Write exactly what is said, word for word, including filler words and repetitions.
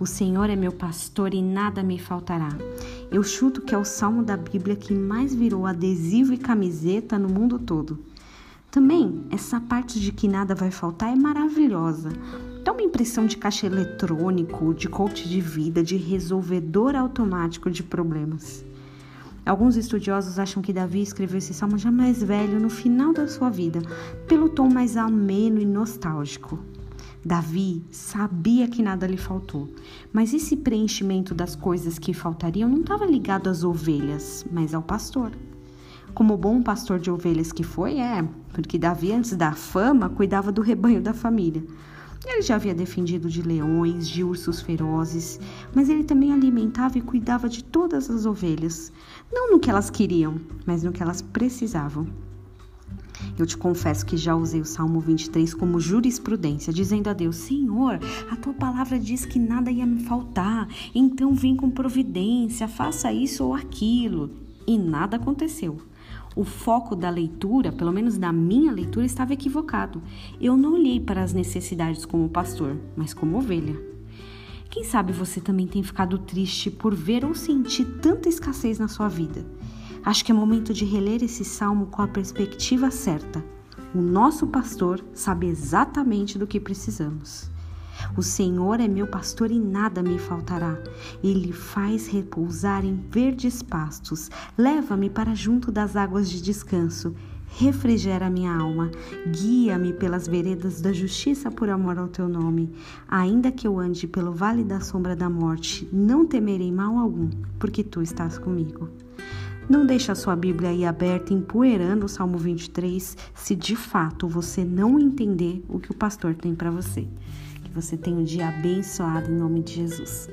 O Senhor é meu pastor e nada me faltará. Eu chuto que é o salmo da Bíblia que mais virou adesivo e camiseta no mundo todo. Também, essa parte de que nada vai faltar é maravilhosa. Dá uma impressão de caixa eletrônico, de coach de vida, de resolvedor automático de problemas. Alguns estudiosos acham que Davi escreveu esse salmo já mais velho, no final da sua vida, pelo tom mais ameno e nostálgico. Davi sabia que nada lhe faltou, mas esse preenchimento das coisas que faltariam não estava ligado às ovelhas, mas ao pastor. Como bom pastor de ovelhas que foi, é, porque Davi, antes da fama, cuidava do rebanho da família. Ele já havia defendido de leões, de ursos ferozes, mas ele também alimentava e cuidava de todas as ovelhas, não no que elas queriam, mas no que elas precisavam. Eu te confesso que já usei o Salmo vinte e três como jurisprudência, dizendo a Deus: Senhor, a tua palavra diz que nada ia me faltar, então vim com providência, faça isso ou aquilo. E nada aconteceu. O foco da leitura, pelo menos da minha leitura, estava equivocado. Eu não olhei para as necessidades como pastor, mas como ovelha. Quem sabe você também tem ficado triste por ver ou sentir tanta escassez na sua vida. Acho que é momento de reler esse salmo com a perspectiva certa. O nosso pastor sabe exatamente do que precisamos. O Senhor é meu pastor e nada me faltará. Ele faz repousar em verdes pastos. Leva-me para junto das águas de descanso. Refrigera minha alma. Guia-me pelas veredas da justiça por amor ao teu nome. Ainda que eu ande pelo vale da sombra da morte, não temerei mal algum, porque tu estás comigo. Não deixe a sua Bíblia aí aberta, empoeirando o Salmo vinte e três, se de fato você não entender o que o pastor tem para você. Que você tenha um dia abençoado em nome de Jesus.